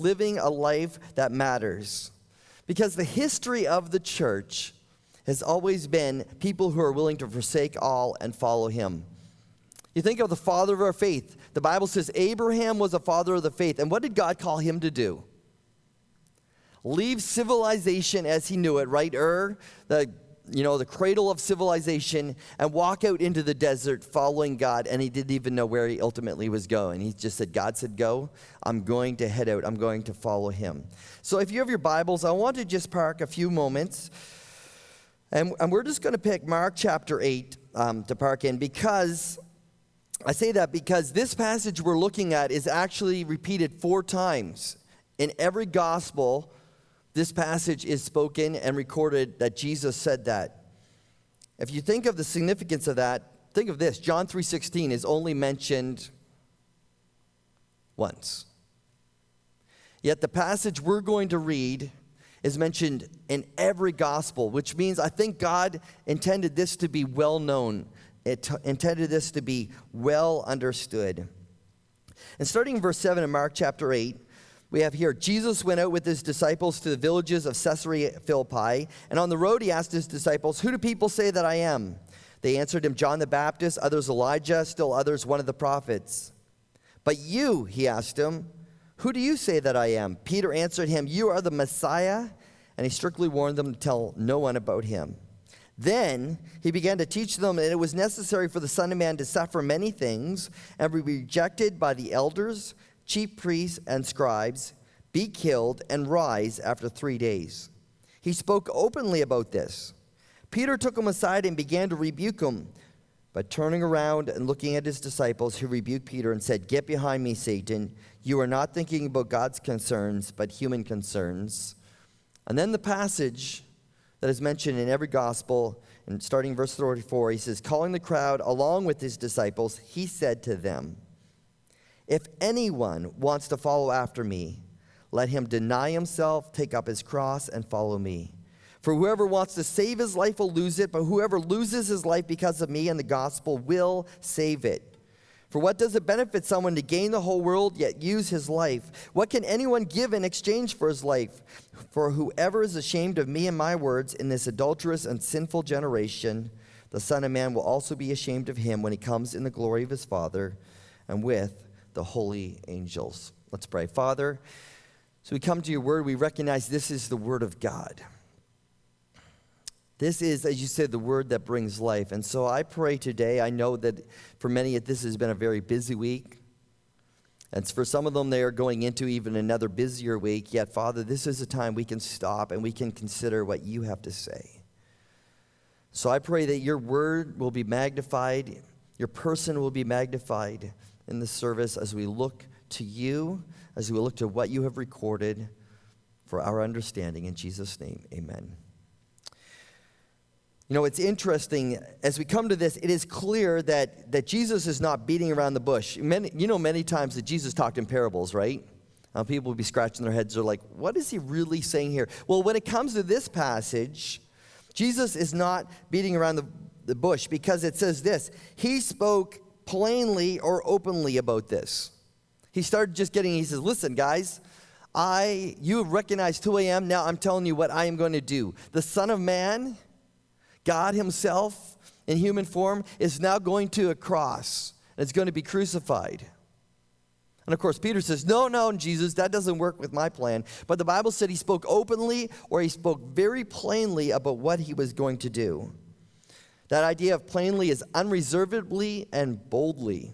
living a life that matters. Because the history of the church has always been people who are willing to forsake all and follow him. You think of the father of our faith. The Bible says Abraham was a father of the faith. And what did God call him to do? Leave civilization as he knew it, right? The cradle of civilization, and walk out into the desert following God. And he didn't even know where he ultimately was going. He just said, God said, go. I'm going to head out. I'm going to follow him. So if you have your Bibles, I want to just park a few moments. And we're just going to pick Mark chapter 8 to park in, because I say that because this passage we're looking at is actually repeated 4 times. In every gospel, this passage is spoken and recorded that Jesus said that. If you think of the significance of that, think of this. John 3:16 is only mentioned once. Yet the passage we're going to read is mentioned in every gospel, which means I think God intended this to be well known. It intended this to be well understood. And starting in verse 7 in Mark chapter 8, we have here, Jesus went out with his disciples to the villages of Caesarea Philippi, and on the road he asked his disciples, who do people say that I am? They answered him, John the Baptist, others Elijah, still others one of the prophets. But you, he asked him, who do you say that I am? Peter answered him, you are the Messiah, and he strictly warned them to tell no one about him. Then he began to teach them that it was necessary for the Son of Man to suffer many things and be rejected by the elders, chief priests and scribes, be killed, and rise after 3 days. He spoke openly about this. Peter took him aside and began to rebuke him. But turning around and looking at his disciples, he rebuked Peter and said, get behind me, Satan. You are not thinking about God's concerns, but human concerns. And then the passage that is mentioned in every gospel, and starting verse 34, he says, calling the crowd along with his disciples, he said to them, if anyone wants to follow after me, let him deny himself, take up his cross, and follow me. For whoever wants to save his life will lose it, but whoever loses his life because of me and the gospel will save it. For what does it benefit someone to gain the whole world yet lose his life? What can anyone give in exchange for his life? For whoever is ashamed of me and my words in this adulterous and sinful generation, the Son of Man will also be ashamed of him when he comes in the glory of his Father and with the holy angels. Let's pray. Father, as we come to your word, we recognize this is the word of God. This is, as you said, the word that brings life. And so I pray today, I know that for many, this has been a very busy week. And for some of them, they are going into even another busier week. Yet, Father, this is a time we can stop and we can consider what you have to say. So I pray that your word will be magnified, your person will be magnified in this service as we look to you, as we look to what you have recorded for our understanding. In Jesus' name, amen. You know, it's interesting, as we come to this, it is clear that Jesus is not beating around the bush. Many times that Jesus talked in parables, right? People would be scratching their heads. They're like, what is he really saying here? Well, when it comes to this passage, Jesus is not beating around the bush, because it says this. He spoke plainly or openly about this. He started just he says, listen, guys, you recognize who I am. Now I'm telling you what I am going to do. The Son of Man, God himself in human form, is now going to a cross, and it's going to be crucified. And of course, Peter says, no, Jesus, that doesn't work with my plan. But the Bible said he spoke openly, or he spoke very plainly about what he was going to do. That idea of plainly is unreservedly and boldly.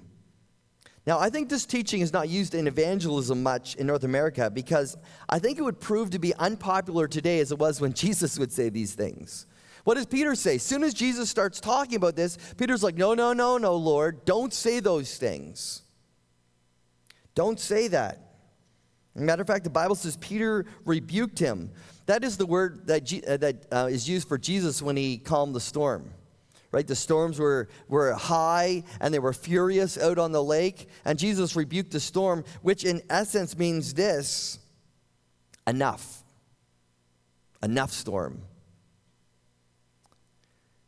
Now, I think this teaching is not used in evangelism much in North America, because I think it would prove to be unpopular today as it was when Jesus would say these things. What does Peter say? As soon as Jesus starts talking about this, Peter's like, no, Lord, don't say those things. Don't say that. Matter of fact, the Bible says Peter rebuked him. That is the word that is used for Jesus when he calmed the storm. Right, the storms were high and they were furious out on the lake. And Jesus rebuked the storm, which in essence means this: enough. Enough storm.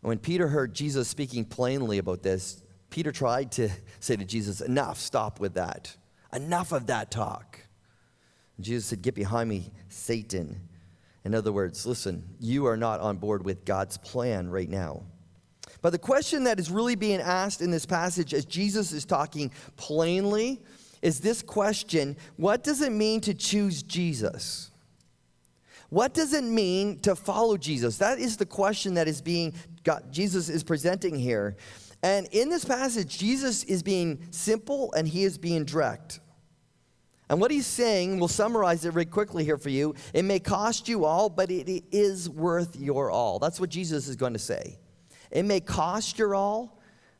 When Peter heard Jesus speaking plainly about this, Peter tried to say to Jesus, enough, stop with that. Enough of that talk. Jesus said, "Get behind me, Satan." In other words, listen, you are not on board with God's plan right now. But the question that is really being asked in this passage as Jesus is talking plainly is this question: what does it mean to choose Jesus? What does it mean to follow Jesus? That is the question that is being Jesus is presenting here. And in this passage, Jesus is being simple and he is being direct. And what he's saying, we'll summarize it very quickly here for you. It may cost you all, but it is worth your all. That's what Jesus is going to say. It may cost your all,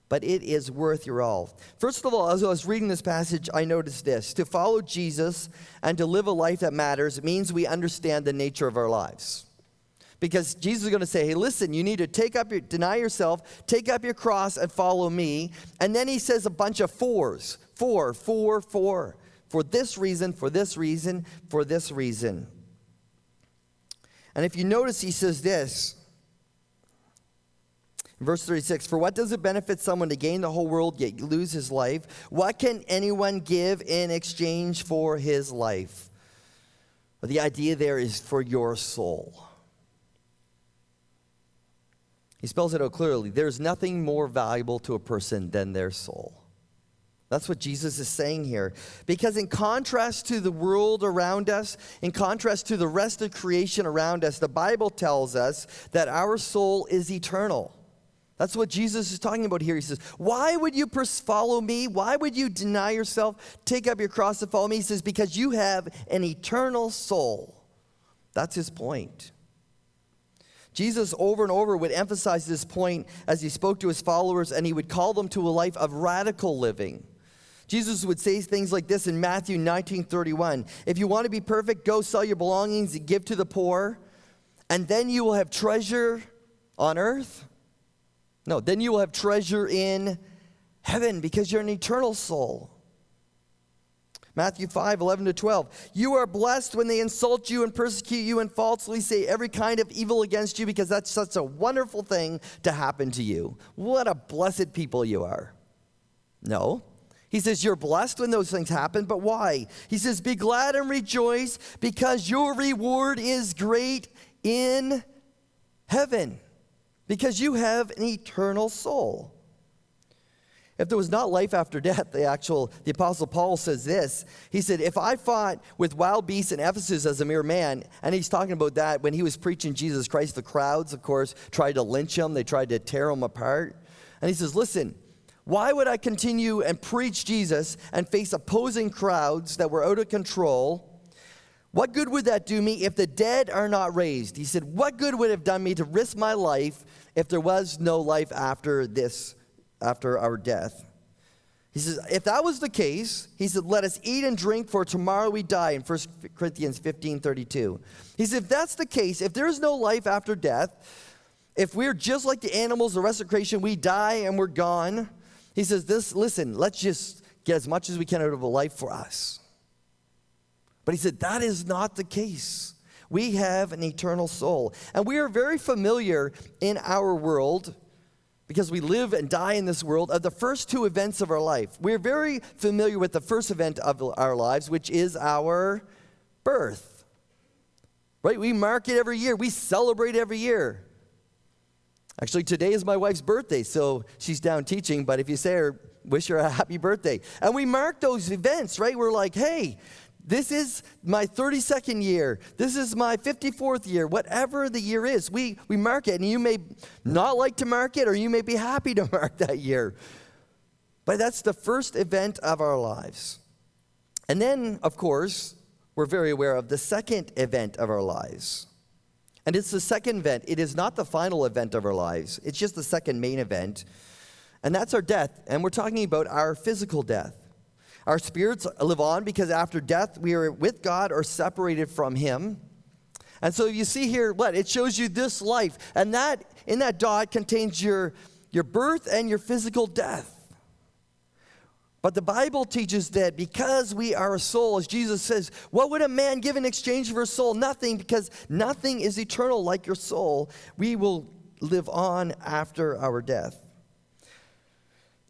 but it is worth your all. First of all, as I was reading this passage, I noticed this. To follow Jesus and to live a life that matters means we understand the nature of our lives. Because Jesus is going to say, hey, listen, you need to deny yourself, take up your cross and follow me. And then he says a bunch of fours. Four. For this reason, for this reason, for this reason. And if you notice, he says this. Verse 36, for what does it benefit someone to gain the whole world yet lose his life? What can anyone give in exchange for his life? Well, the idea there is for your soul. He spells it out clearly. There's nothing more valuable to a person than their soul. That's what Jesus is saying here. Because in contrast to the world around us, in contrast to the rest of creation around us, the Bible tells us that our soul is eternal. That's what Jesus is talking about here. He says, why would you follow me? Why would you deny yourself, take up your cross and follow me? He says, because you have an eternal soul. That's his point. Jesus over and over would emphasize this point as he spoke to his followers, and he would call them to a life of radical living. Jesus would say things like this in Matthew 19:31. If you want to be perfect, go sell your belongings and give to the poor, and then you will have treasure on earth. No, then you will have treasure in heaven because you're an eternal soul. Matthew 5:11-12. You are blessed when they insult you and persecute you and falsely say every kind of evil against you, because that's such a wonderful thing to happen to you. What a blessed people you are. No. He says you're blessed when those things happen, but why? He says be glad and rejoice because your reward is great in heaven, because you have an eternal soul. If there was not life after death, the Apostle Paul says this. He said, if I fought with wild beasts in Ephesus as a mere man, and he's talking about that when he was preaching Jesus Christ, the crowds, of course, tried to lynch him. They tried to tear him apart. And he says, listen, why would I continue and preach Jesus and face opposing crowds that were out of control? What good would that do me if the dead are not raised? He said, what good would it have done me to risk my life if there was no life after this? After our death. He says, if that was the case, he said, let us eat and drink, for tomorrow we die, in 1 Corinthians 15:32. He said, if that's the case, if there is no life after death, if we're just like the animals, the rest of creation, we die and we're gone. He says, listen, let's just get as much as we can out of a life for us. But he said, that is not the case. We have an eternal soul. And we are very familiar in our world, because we live and die in this world, of the first two events of our life. We're very familiar with the first event of our lives, which is our birth. Right? We mark it every year. We celebrate every year. Actually, today is my wife's birthday, so she's down teaching, but if you wish her a happy birthday. And we mark those events, right? We're like, hey, this is my 32nd year. This is my 54th year. Whatever the year is, we mark it. And you may not like to mark it, or you may be happy to mark that year. But that's the first event of our lives. And then, of course, we're very aware of the second event of our lives. And it's the second event. It is not the final event of our lives. It's just the second main event. And that's our death. And we're talking about our physical death. Our spirits live on because after death, we are with God or separated from him. And so you see here, it shows you this life. And that in that dot contains your birth and your physical death. But the Bible teaches that because we are a soul, as Jesus says, what would a man give in exchange for his soul? Nothing, because nothing is eternal like your soul. We will live on after our death.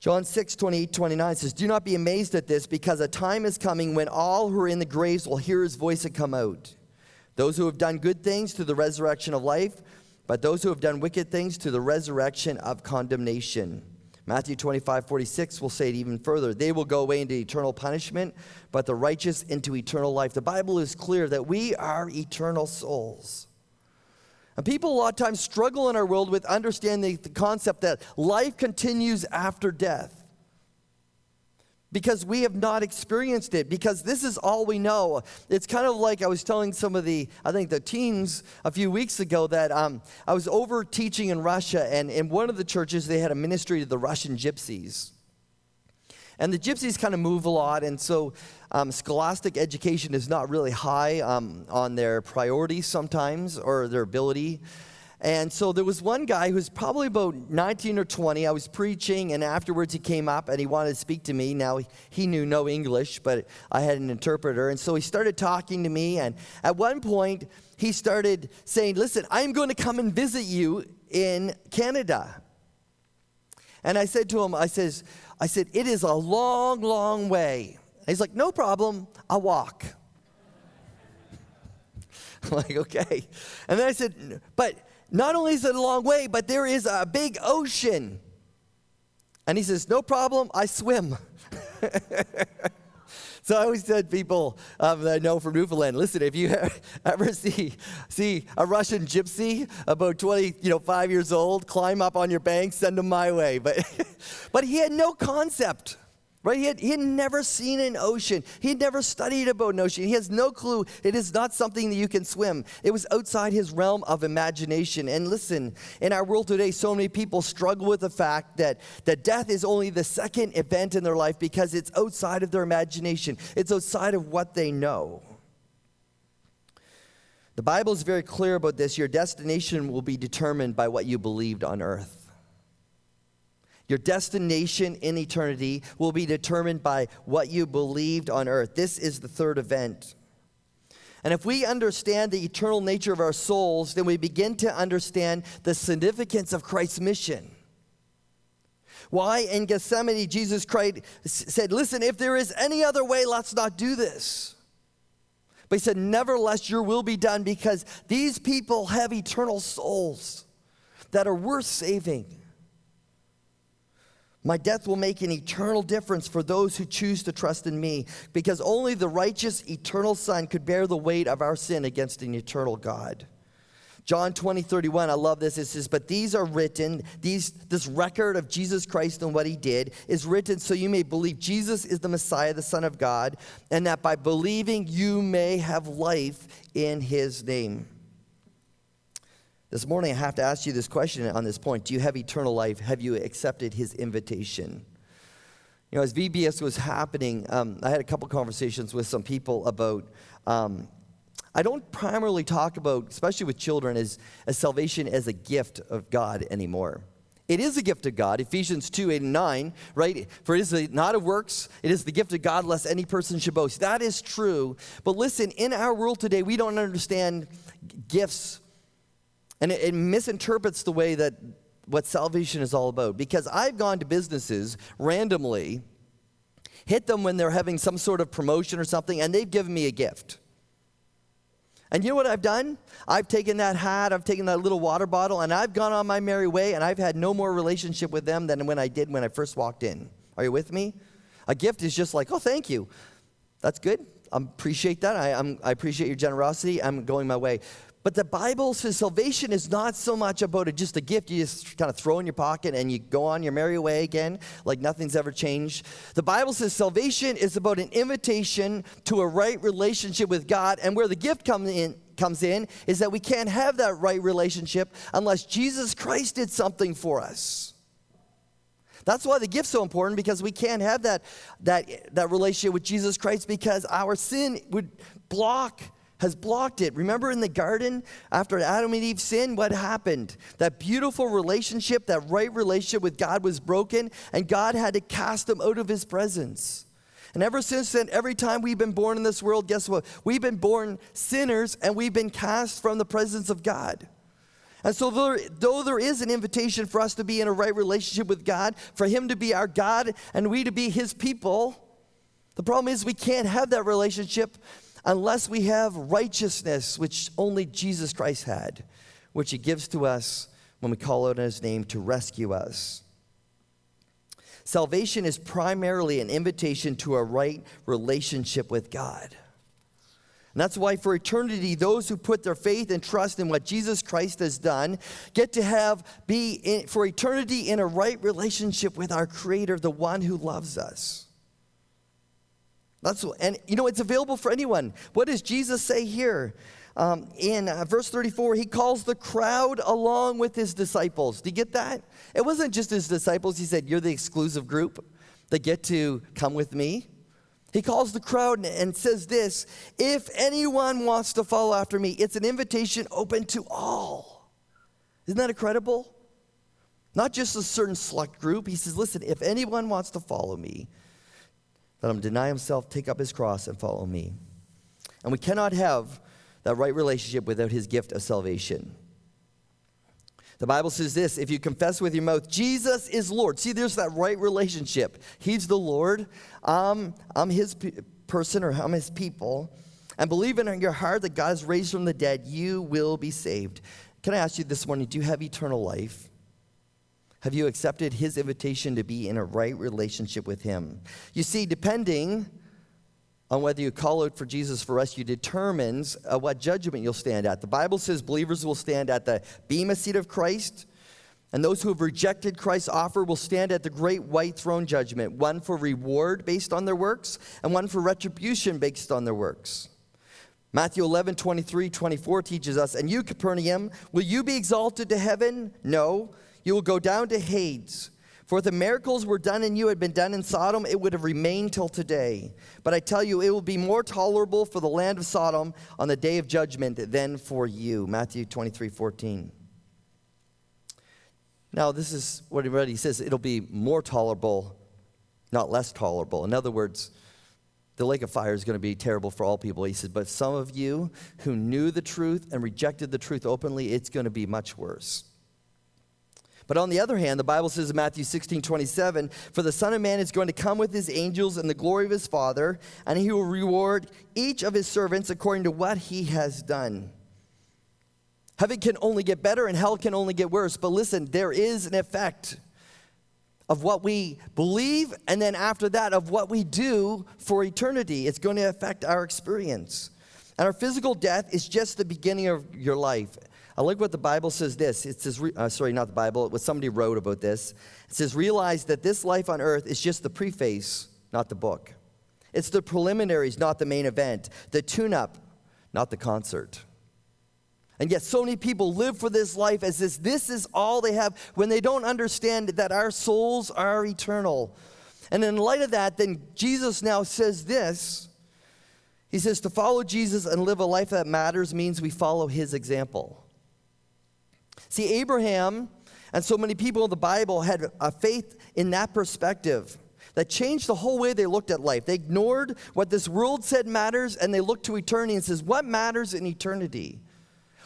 John 6:28-29 says, "Do not be amazed at this, because a time is coming when all who are in the graves will hear his voice and come out. Those who have done good things to the resurrection of life, but those who have done wicked things to the resurrection of condemnation." Matthew 25:46 will say it even further. "They will go away into eternal punishment, but the righteous into eternal life." The Bible is clear that we are eternal souls. And people a lot of times struggle in our world with understanding the concept that life continues after death, because we have not experienced it, because this is all we know. It's kind of like I was telling some of the, I think the teens a few weeks ago, that I was over teaching in Russia, and in one of the churches they had a ministry to the Russian gypsies. And the gypsies kind of move a lot, and so scholastic education is not really high on their priorities sometimes, or their ability. And so there was one guy who was probably about 19 or 20. I was preaching, and afterwards he came up and he wanted to speak to me. Now, he knew no English, but I had an interpreter. And so he started talking to me, and at one point he started saying, "Listen, I'm going to come and visit you in Canada." And I said to him, I said, "It is a long, long way." And he's like, "No problem, I'll walk." I'm like, "Okay." And then I said, "But not only is it a long way, but there is a big ocean." And he says, "No problem, I swim." So I always tell people that I know from Newfoundland, listen, if you ever see a Russian gypsy about 5 years old, climb up on your bank, send them my way. But he had no concept, right? He had never seen an ocean. He had never studied about an ocean. He has no clue. It is not something that you can swim. It was outside his realm of imagination. And listen, in our world today, so many people struggle with the fact that death is only the second event in their life, because it's outside of their imagination. It's outside of what they know. The Bible is very clear about this. Your destination will be determined by what you believed on earth. Your destination in eternity will be determined by what you believed on earth. This is the third event. And if we understand the eternal nature of our souls, then we begin to understand the significance of Christ's mission. Why in Gethsemane Jesus Christ said, "Listen, if there is any other way, let's not do this." But he said, "Nevertheless, your will be done," because these people have eternal souls that are worth saving. My death will make an eternal difference for those who choose to trust in me, because only the righteous eternal Son could bear the weight of our sin against an eternal God. John 20:31, I love this. It says, "But these are written, this record of Jesus Christ and what he did is written so you may believe Jesus is the Messiah, the Son of God, and that by believing you may have life in his name." This morning, I have to ask you this question on this point. Do you have eternal life? Have you accepted his invitation? You know, as VBS was happening, I had a couple conversations with some people about, I don't primarily talk about, especially with children, as salvation as a gift of God anymore. It is a gift of God, Ephesians 2:8-9, right? "For it is not of works, it is the gift of God, lest any person should boast." That is true. But listen, in our world today, we don't understand gifts. And it misinterprets the way that what salvation is all about. Because I've gone to businesses randomly, hit them when they're having some sort of promotion or something, and they've given me a gift. And you know what I've done? I've taken that hat, I've taken that little water bottle, and I've gone on my merry way, and I've had no more relationship with them than when I first walked in. Are you with me? A gift is just like, "Oh, thank you. That's good. I appreciate that. I appreciate your generosity. I'm going my way." But the Bible says salvation is not so much about just a gift you just kind of throw in your pocket and you go on your merry way again like nothing's ever changed. The Bible says salvation is about an invitation to a right relationship with God, and where the gift comes in is that we can't have that right relationship unless Jesus Christ did something for us. That's why the gift's so important, because we can't have that relationship with Jesus Christ because our sin has blocked it. Remember in the garden, after Adam and Eve sinned, what happened? That beautiful relationship, that right relationship with God was broken, and God had to cast them out of his presence. And ever since then, every time we've been born in this world, guess what? We've been born sinners, and we've been cast from the presence of God. And so though there is an invitation for us to be in a right relationship with God, for him to be our God and we to be his people, the problem is we can't have that relationship unless we have righteousness, which only Jesus Christ had, which he gives to us when we call out on his name to rescue us. Salvation is primarily an invitation to a right relationship with God. And that's why for eternity, those who put their faith and trust in what Jesus Christ has done get to for eternity in a right relationship with our Creator, the one who loves us. It's available for anyone. What does Jesus say here? In verse 34, he calls the crowd along with his disciples. Do you get that? It wasn't just his disciples. He said, you're the exclusive group that get to come with me. He calls the crowd and says this, if anyone wants to follow after me, it's an invitation open to all. Isn't that incredible? Not just a certain select group. He says, listen, if anyone wants to follow me, let him deny himself, take up his cross, and follow me. And we cannot have that right relationship without his gift of salvation. The Bible says this, if you confess with your mouth, Jesus is Lord. See, there's that right relationship. He's the Lord. I'm his person, or I'm his people. And believe in your heart that God is raised from the dead, you will be saved. Can I ask you this morning, do you have eternal life? Have you accepted his invitation to be in a right relationship with him? You see, depending on whether you call out for Jesus for rescue determines what judgment you'll stand at. The Bible says believers will stand at the Bema seat of Christ, and those who have rejected Christ's offer will stand at the great white throne judgment, one for reward based on their works, and one for retribution based on their works. Matthew 11:23-24 teaches us, and you, Capernaum, will you be exalted to heaven? No, you will go down to Hades. For if the miracles were done in you had been done in Sodom, it would have remained till today. But I tell you, it will be more tolerable for the land of Sodom on the day of judgment than for you. Matthew 23:14. Now, this is what he already says. It'll be more tolerable, not less tolerable. In other words, the lake of fire is going to be terrible for all people. He said, but some of you who knew the truth and rejected the truth openly, it's going to be much worse. But on the other hand, the Bible says in Matthew 16:27, for the Son of Man is going to come with his angels in the glory of his Father, and he will reward each of his servants according to what he has done. Heaven can only get better and hell can only get worse. But listen, there is an effect of what we believe, and then after that, of what we do for eternity. It's going to affect our experience. And our physical death is just the beginning of your life. I like what the Bible says this. It says, not the Bible, it was somebody wrote about this. It says, realize that this life on earth is just the preface, not the book. It's the preliminaries, not the main event. The tune-up, not the concert. And yet so many people live for this life as if this is all they have when they don't understand that our souls are eternal. And in light of that, then Jesus now says this. He says, to follow Jesus and live a life that matters means we follow his example. See, Abraham and so many people in the Bible had a faith in that perspective that changed the whole way they looked at life. They ignored what this world said matters, and they looked to eternity and says, what matters in eternity?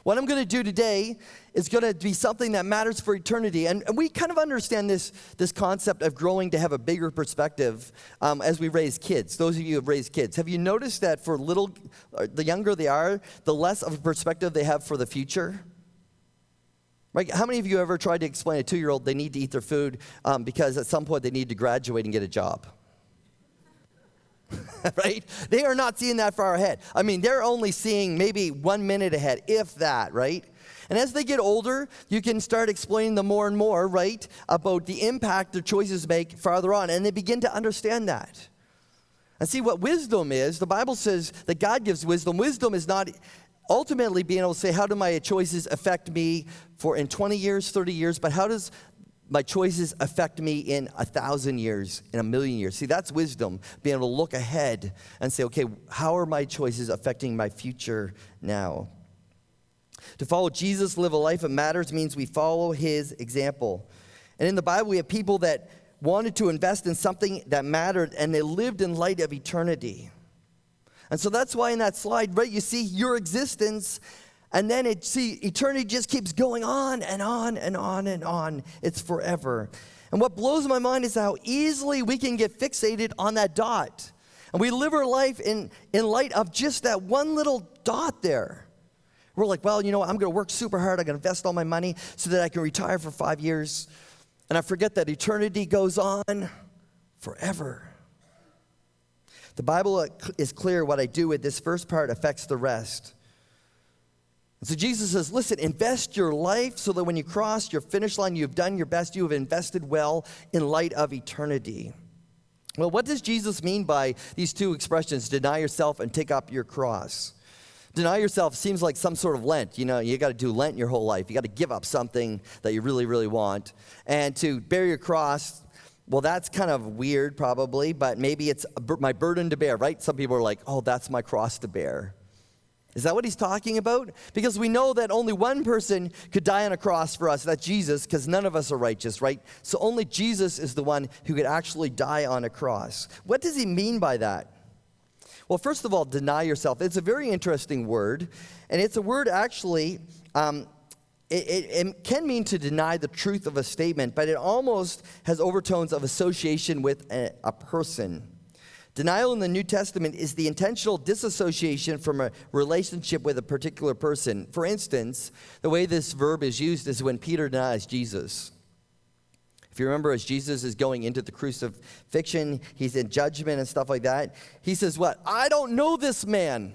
What I'm going to do today is going to be something that matters for eternity. And we kind of understand this concept of growing to have a bigger perspective as we raise kids. Those of you who have raised kids, have you noticed that for the younger they are, the less of a perspective they have for the future? Right? How many of you ever tried to explain a 2-year-old they need to eat their food because at some point they need to graduate and get a job? Right? They are not seeing that far ahead. I mean, they're only seeing maybe 1 minute ahead, if that, right? And as they get older, you can start explaining them more and more, right, about the impact their choices make farther on, and they begin to understand that. And see, what wisdom is, the Bible says that God gives wisdom. Wisdom is not ultimately being able to say, how do my choices affect me for in 20 years, 30 years, but how does my choices affect me in 1,000 years, in 1,000,000 years? See, that's wisdom, being able to look ahead and say, okay, how are my choices affecting my future now? To follow Jesus, live a life that matters means we follow his example. And in the Bible, we have people that wanted to invest in something that mattered, and they lived in light of eternity. And so that's why in that slide, right, you see your existence And then eternity just keeps going on and on and on and on. It's forever. And what blows my mind is how easily we can get fixated on that dot. And we live our life in light of just that one little dot there. We're like, well, you know what? I'm going to work super hard. I'm going to invest all my money so that I can retire for 5 years. And I forget that eternity goes on forever. The Bible is clear. What I do with this first part affects the rest. So Jesus says, listen, invest your life so that when you cross your finish line, you've done your best, you have invested well in light of eternity. Well, what does Jesus mean by these two expressions, deny yourself and take up your cross? Deny yourself seems like some sort of Lent. You know, you got to do Lent your whole life. You got to give up something that you really, really want. And to bear your cross, well, that's kind of weird probably, but maybe it's my burden to bear, right? Some people are like, oh, that's my cross to bear. Is that what he's talking about? Because we know that only one person could die on a cross for us. That's Jesus, because none of us are righteous, right? So only Jesus is the one who could actually die on a cross. What does he mean by that? Well, first of all, deny yourself. It's a very interesting word. And it's a word actually, it can mean to deny the truth of a statement, but it almost has overtones of association with a person. Denial in the New Testament is the intentional disassociation from a relationship with a particular person. For instance, the way this verb is used is when Peter denies Jesus. If you remember, as Jesus is going into the crucifixion, he's in judgment and stuff like that. He says what? I don't know this man.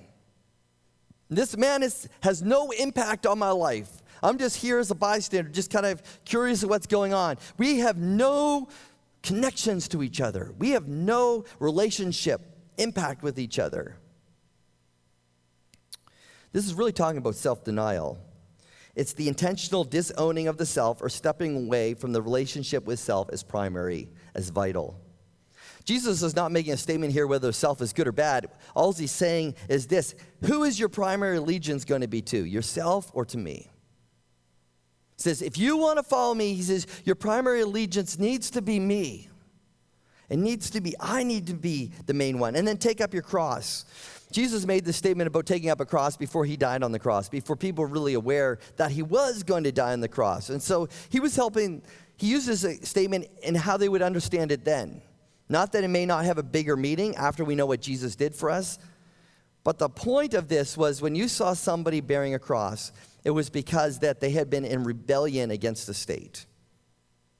This man has no impact on my life. I'm just here as a bystander, just kind of curious of what's going on. We have no connections to each other. We have no relationship impact with each other. This is really talking about self-denial. It's the intentional disowning of the self or stepping away from the relationship with self as primary, as vital. Jesus is not making a statement here whether self is good or bad. All he's saying is this: who is your primary allegiance going to be to, yourself or to me? He says, if you want to follow me, he says, your primary allegiance needs to be me. It needs to be, I need to be the main one. And then take up your cross. Jesus made this statement about taking up a cross before he died on the cross, before people were really aware that he was going to die on the cross. And so he used this statement in how they would understand it then. Not that it may not have a bigger meaning after we know what Jesus did for us, but the point of this was when you saw somebody bearing a cross, it was because that they had been in rebellion against the state.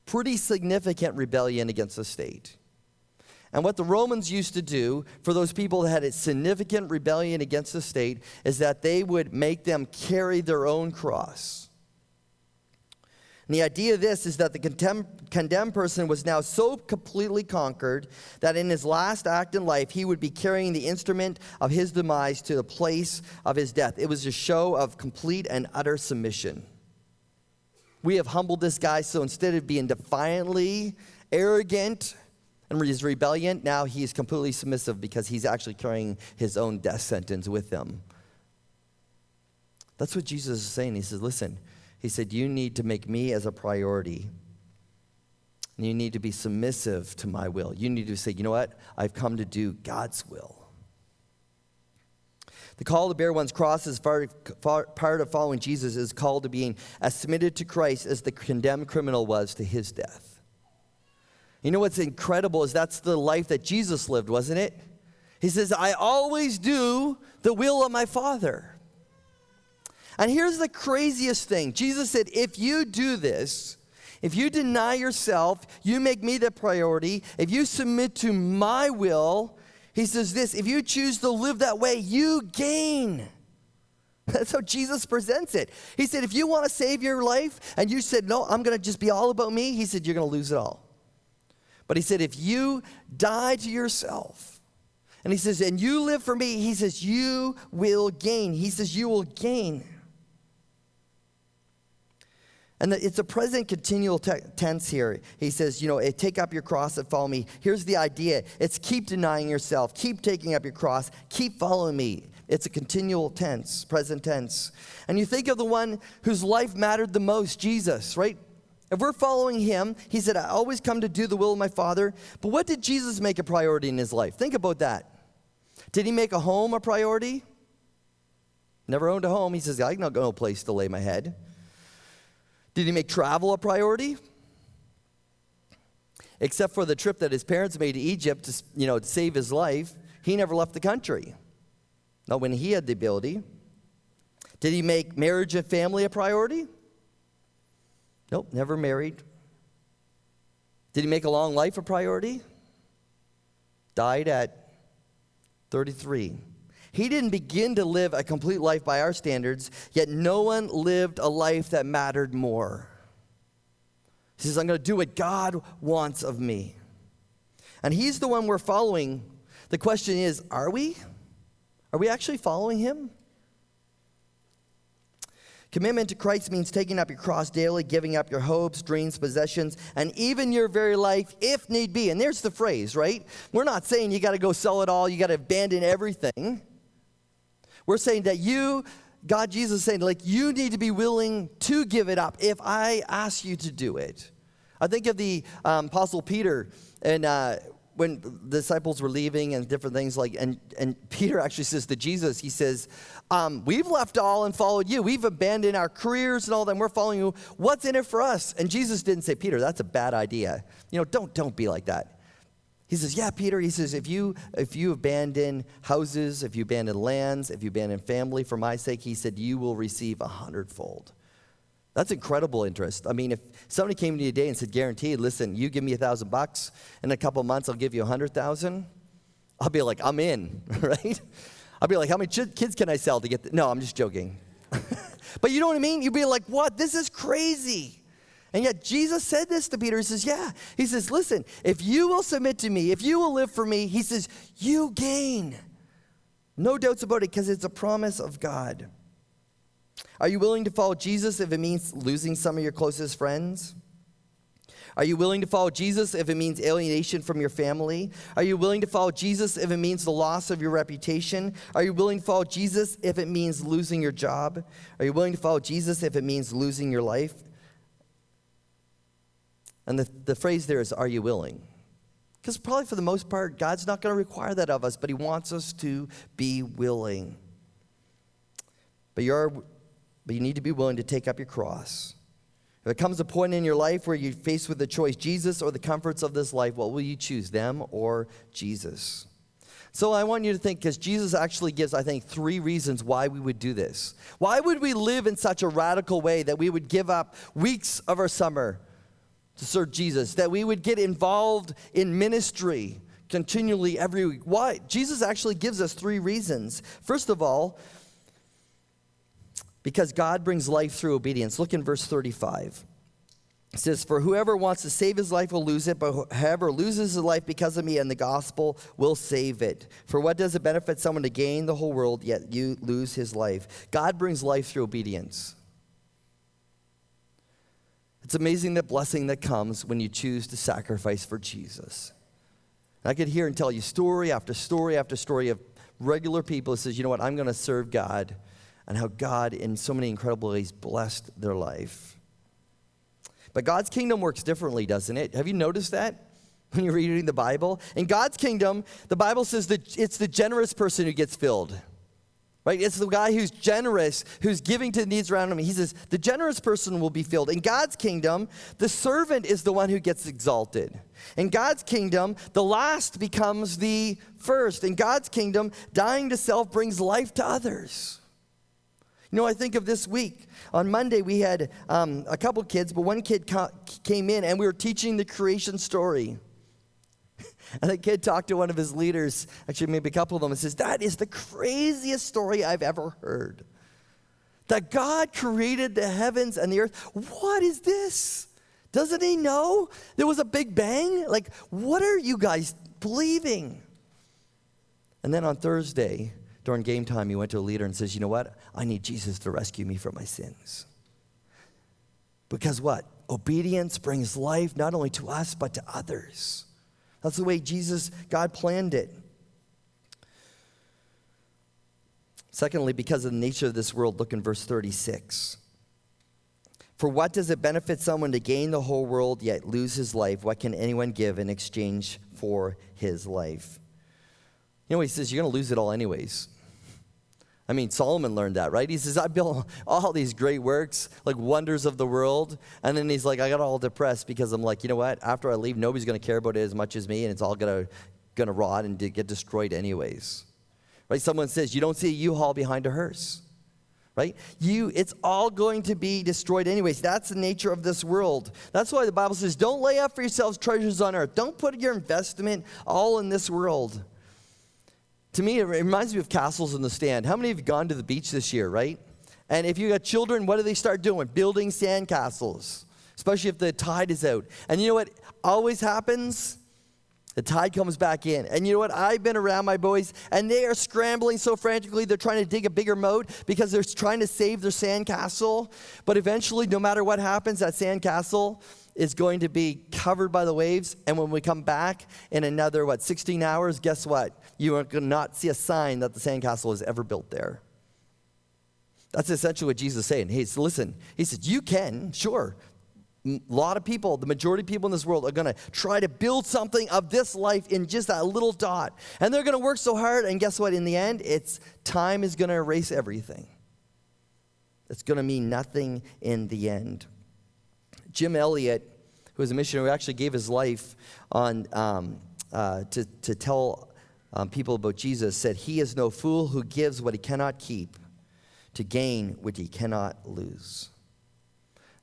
Pretty significant rebellion against the state. And what the Romans used to do for those people that had a significant rebellion against the state is that they would make them carry their own cross. And the idea of this is that the condemned person was now so completely conquered that in his last act in life, he would be carrying the instrument of his demise to the place of his death. It was a show of complete and utter submission. We have humbled this guy, so instead of being defiantly arrogant and his rebellion, now he is completely submissive because he's actually carrying his own death sentence with him. That's what Jesus is saying. He says, listen, he said, you need to make me as a priority. And you need to be submissive to my will. You need to say, you know what? I've come to do God's will. The call to bear one's cross is part of following Jesus is called to being as submitted to Christ as the condemned criminal was to his death. You know what's incredible is that's the life that Jesus lived, wasn't it? He says, I always do the will of my Father. And here's the craziest thing. Jesus said, if you do this, if you deny yourself, you make me the priority, if you submit to my will, he says this, if you choose to live that way, you gain. That's how Jesus presents it. He said, if you want to save your life and you said, no, I'm going to just be all about me, he said, you're going to lose it all. But he said, if you die to yourself, and he says, and you live for me, he says, you will gain. He says, you will gain. And it's a present continual tense here. He says, you know, take up your cross and follow me. Here's the idea. It's keep denying yourself. Keep taking up your cross. Keep following me. It's a continual tense, present tense. And you think of the one whose life mattered the most, Jesus, right? If we're following him, he said, I always come to do the will of my Father. But what did Jesus make a priority in his life? Think about that. Did he make a home a priority? Never owned a home. He says, I got no place to lay my head. Did he make travel a priority? Except for the trip that his parents made to Egypt to, to save his life, he never left the country. Not when he had the ability. Did he make marriage and family a priority? Nope, never married. Did he make a long life a priority? Died at 33. He didn't begin to live a complete life by our standards, yet no one lived a life that mattered more. He says, I'm going to do what God wants of me. And he's the one we're following. The question is, are we? Are we actually following him? Commitment to Christ means taking up your cross daily, giving up your hopes, dreams, possessions, and even your very life if need be. And there's the phrase, right? We're not saying you got to go sell it all, you got to abandon everything. We're saying that Jesus is saying, like, you need to be willing to give it up if I ask you to do it. I think of the Apostle Peter, and when the disciples were leaving and different things, and Peter actually says to Jesus, he says, we've left all and followed you. We've abandoned our careers and all that, and we're following you. What's in it for us? And Jesus didn't say, Peter, that's a bad idea. Don't be like that. He says, yeah, Peter, he says, if you abandon houses, if you abandon lands, if you abandon family for my sake, he said, you will receive 100-fold. That's incredible interest. I mean, if somebody came to you today and said, guaranteed, listen, you give me $1,000, in a couple of months I'll give you 100,000, I'll be like, I'm in, right? I'll be like, how many kids can I sell to get no, I'm just joking. But you know what I mean? You'd be like, what? This is crazy. And yet Jesus said this to Peter. He says, yeah. He says, listen, if you will submit to me, if you will live for me, he says, you gain. No doubts about it, because it's a promise of God. Are you willing to follow Jesus if it means losing some of your closest friends? Are you willing to follow Jesus if it means alienation from your family? Are you willing to follow Jesus if it means the loss of your reputation? Are you willing to follow Jesus if it means losing your job? Are you willing to follow Jesus if it means losing your life? And the phrase there is, are you willing? Because probably for the most part, God's not going to require that of us, but he wants us to be willing. But you need to be willing to take up your cross. If it comes a point in your life where you're faced with the choice, Jesus or the comforts of this life, what will you choose, them or Jesus? So I want you to think, because Jesus actually gives, I think, 3 reasons why we would do this. Why would we live in such a radical way that we would give up weeks of our summer to serve Jesus, that we would get involved in ministry continually every week? Why? Jesus actually gives us 3 reasons. First of all, because God brings life through obedience. Look in verse 35. It says, for whoever wants to save his life will lose it, but whoever loses his life because of me and the gospel will save it. For what does it benefit someone to gain the whole world, yet you lose his life? God brings life through obedience. It's amazing the blessing that comes when you choose to sacrifice for Jesus. And I could hear and tell you story after story after story of regular people who says, you know what, I'm going to serve God. And how God, in so many incredible ways, blessed their life. But God's kingdom works differently, doesn't it? Have you noticed that when you're reading the Bible? In God's kingdom, the Bible says that it's the generous person who gets filled. Right? It's the guy who's generous, who's giving to the needs around him. He says, the generous person will be filled. In God's kingdom, the servant is the one who gets exalted. In God's kingdom, the last becomes the first. In God's kingdom, dying to self brings life to others. I think of this week. On Monday, we had a couple kids, but one kid came in, and we were teaching the creation story. And the kid talked to one of his leaders, actually maybe a couple of them, and says, that is the craziest story I've ever heard. That God created the heavens and the earth. What is this? Doesn't he know there was a big bang? Like, what are you guys believing? And then on Thursday, during game time, he went to a leader and says, you know what? I need Jesus to rescue me from my sins. Because what? Obedience brings life not only to us, but to others. That's the way God planned it. Secondly, because of the nature of this world, look in verse 36. For what does it benefit someone to gain the whole world, yet lose his life? What can anyone give in exchange for his life? He says, you're going to lose it all anyways. I mean, Solomon learned that, right? He says, I built all these great works, like wonders of the world. And then he's like, I got all depressed because I'm like, you know what? After I leave, nobody's going to care about it as much as me, and it's all going to rot and get destroyed anyways. Right? Someone says, you don't see a U-Haul behind a hearse. Right? It's all going to be destroyed anyways. That's the nature of this world. That's why the Bible says, don't lay up for yourselves treasures on earth. Don't put your investment all in this world. To me, it reminds me of castles in the sand. How many have gone to the beach this year, right? And if you got children, what do they start doing? Building sand castles, especially if the tide is out. And you know what always happens? The tide comes back in. And you know what? I've been around my boys, and they are scrambling so frantically. They're trying to dig a bigger moat because they're trying to save their sandcastle. But eventually, no matter what happens, that sandcastle is going to be covered by the waves. And when we come back in another, 16 hours, guess what? You are going to not see a sign that the sandcastle was ever built there. That's essentially what Jesus is saying. He said, listen, he said, you can, sure. A lot of people, the majority of people in this world are going to try to build something of this life in just that little dot. And they're going to work so hard, and guess what? In the end, time is going to erase everything. It's going to mean nothing in the end. Jim Elliott, who was a missionary, actually gave his life on to tell people about Jesus, said, he is no fool who gives what he cannot keep to gain what he cannot lose.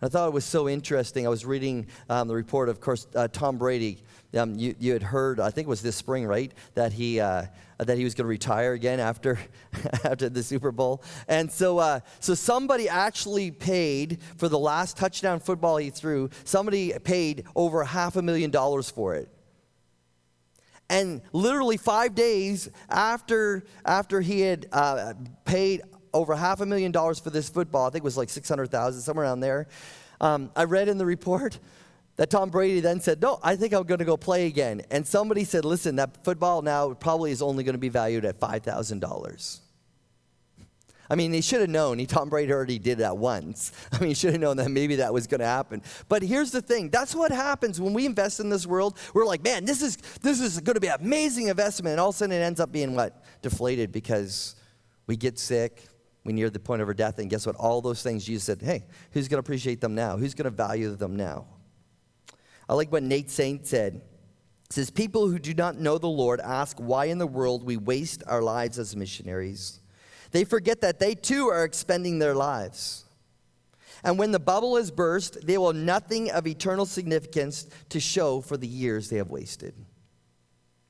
I thought it was so interesting. I was reading the report, of course, Tom Brady. You had heard, I think it was this spring, right, that he was going to retire again after the Super Bowl. And so somebody actually paid for the last touchdown football he threw. Somebody paid over $500,000 for it. And literally 5 days after he had paid over $500,000 for this football, I think it was like $600,000, somewhere around there. I read in the report that Tom Brady then said, no, I think I'm going to go play again. And somebody said, listen, that football now probably is only going to be valued at $5,000. I mean, they should have known. Tom Brady already did that once. I mean, he should have known that maybe that was going to happen. But here's the thing. That's what happens when we invest in this world. We're like, man, this is going to be an amazing investment. And all of a sudden it ends up being what? Deflated, because we get sick. We near the point of our death, and guess what? All those things, Jesus said, hey, who's going to appreciate them now? Who's going to value them now? I like what Nate Saint said. It says, people who do not know the Lord ask why in the world we waste our lives as missionaries. They forget that they too are expending their lives. And when the bubble is burst, they will have nothing of eternal significance to show for the years they have wasted.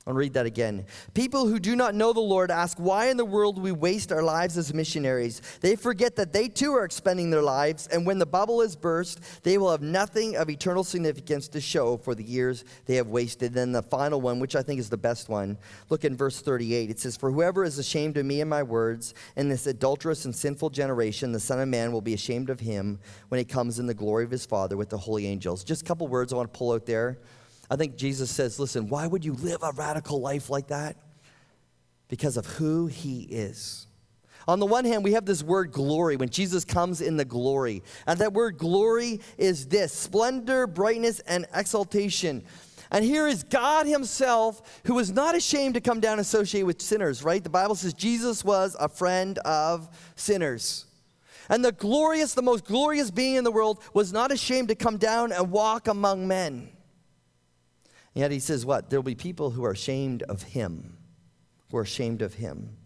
I'll read that again. People who do not know the Lord ask why in the world we waste our lives as missionaries. They forget that they too are expending their lives, and when the bubble is burst, they will have nothing of eternal significance to show for the years they have wasted. Then the final one, which I think is the best one, look in verse 38. It says, for whoever is ashamed of me and my words in this adulterous and sinful generation, the Son of Man will be ashamed of him when he comes in the glory of his Father with the holy angels. Just a couple words I want to pull out there. I think Jesus says, listen, why would you live a radical life like that? Because of who he is. On the one hand, we have this word glory, when Jesus comes in the glory. And that word glory is this, splendor, brightness, and exaltation. And here is God himself, who was not ashamed to come down and associate with sinners, right? The Bible says Jesus was a friend of sinners. And the most glorious being in the world was not ashamed to come down and walk among men. Yet he says what? There will be people who are ashamed of him. Who are ashamed of him.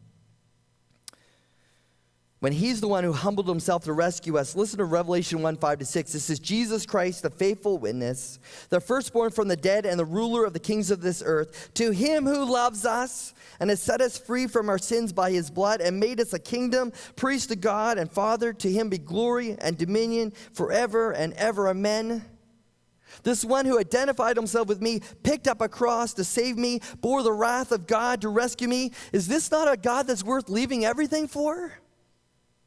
When he's the one who humbled himself to rescue us, listen to Revelation 1:5-6. This is Jesus Christ, the faithful witness, the firstborn from the dead and the ruler of the kings of this earth. To him who loves us and has set us free from our sins by his blood and made us a kingdom, priest to God and Father, to him be glory and dominion forever and ever. Amen. This one who identified himself with me, picked up a cross to save me, bore the wrath of God to rescue me. Is this not a God that's worth leaving everything for?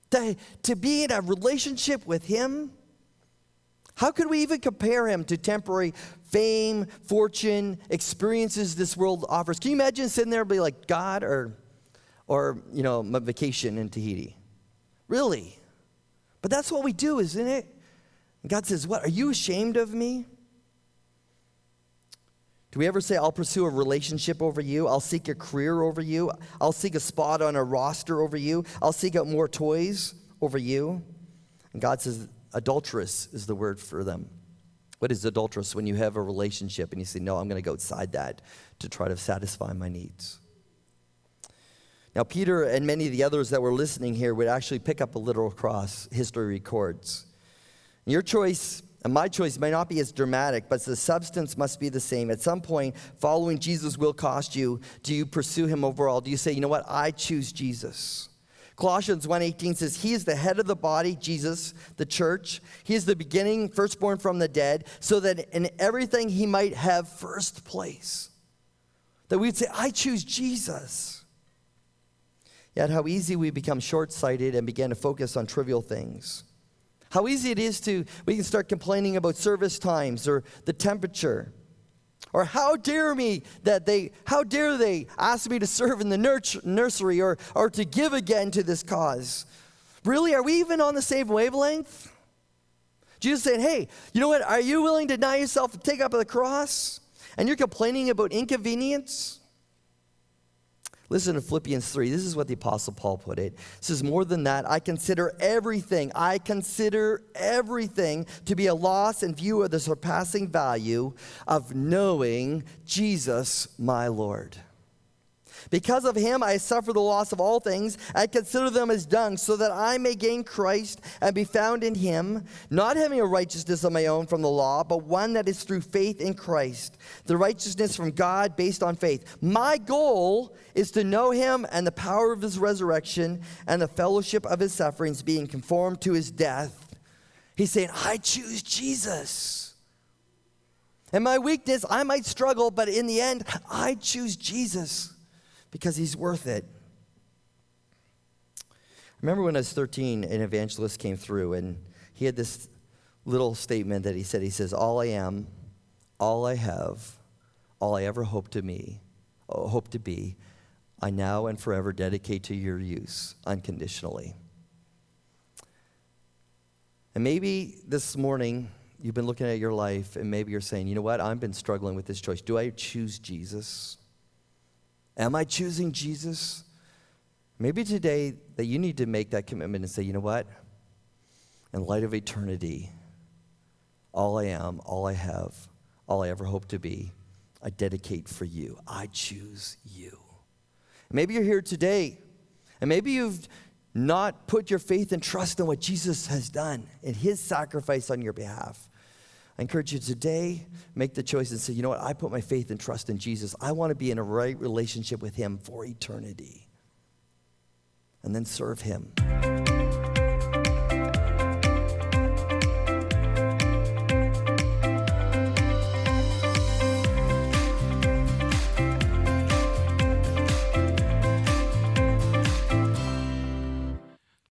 To be in a relationship with him? How could we even compare him to temporary fame, fortune, experiences this world offers? Can you imagine sitting there and be like, God, or my vacation in Tahiti? Really? But that's what we do, isn't it? God says, what, are you ashamed of me? Do we ever say, I'll pursue a relationship over you? I'll seek a career over you? I'll seek a spot on a roster over you? I'll seek out more toys over you? And God says, adulterous is the word for them. What is adulterous? When you have a relationship and you say, no, I'm going to go outside that to try to satisfy my needs. Now, Peter and many of the others that were listening here would actually pick up a literal cross, history records. Your choice and my choice may not be as dramatic, but the substance must be the same. At some point, following Jesus will cost you. Do you pursue him overall? Do you say, you know what, I choose Jesus? Colossians 1:18 says, he is the head of the body, Jesus, the church. He is the beginning, firstborn from the dead, so that in everything he might have first place. That we'd say, I choose Jesus. Yet how easy we become short-sighted and begin to focus on trivial things. How easy it is we can start complaining about service times or the temperature. Or how dare they ask me to serve in the nursery or to give again to this cause. Really, are we even on the same wavelength? Jesus said, hey, you know what? Are you willing to deny yourself and take up the cross? And you're complaining about inconvenience? Listen to Philippians 3. This is what the Apostle Paul put it. It says, more than that, I consider everything to be a loss in view of the surpassing value of knowing Jesus my Lord. Because of him, I suffer the loss of all things. I consider them as dung, so that I may gain Christ and be found in him, not having a righteousness of my own from the law, but one that is through faith in Christ, the righteousness from God based on faith. My goal is to know him and the power of his resurrection and the fellowship of his sufferings, being conformed to his death. He's saying, I choose Jesus. In my weakness, I might struggle, but in the end, I choose Jesus. Because he's worth it. I remember when I was 13, an evangelist came through, and he had this little statement that he says, all I am, all I have, all I ever hope to be, I now and forever dedicate to your use unconditionally. And maybe this morning, you've been looking at your life, and maybe you're saying, you know what, I've been struggling with this choice. Do I choose Jesus? Am I choosing Jesus? Maybe today that you need to make that commitment and say, you know what? In light of eternity, all I am, all I have, all I ever hope to be, I dedicate for you. I choose you. Maybe you're here today, and maybe you've not put your faith and trust in what Jesus has done and his sacrifice on your behalf. I encourage you today, make the choice and say, you know what, I put my faith and trust in Jesus. I want to be in a right relationship with him for eternity. And then serve him.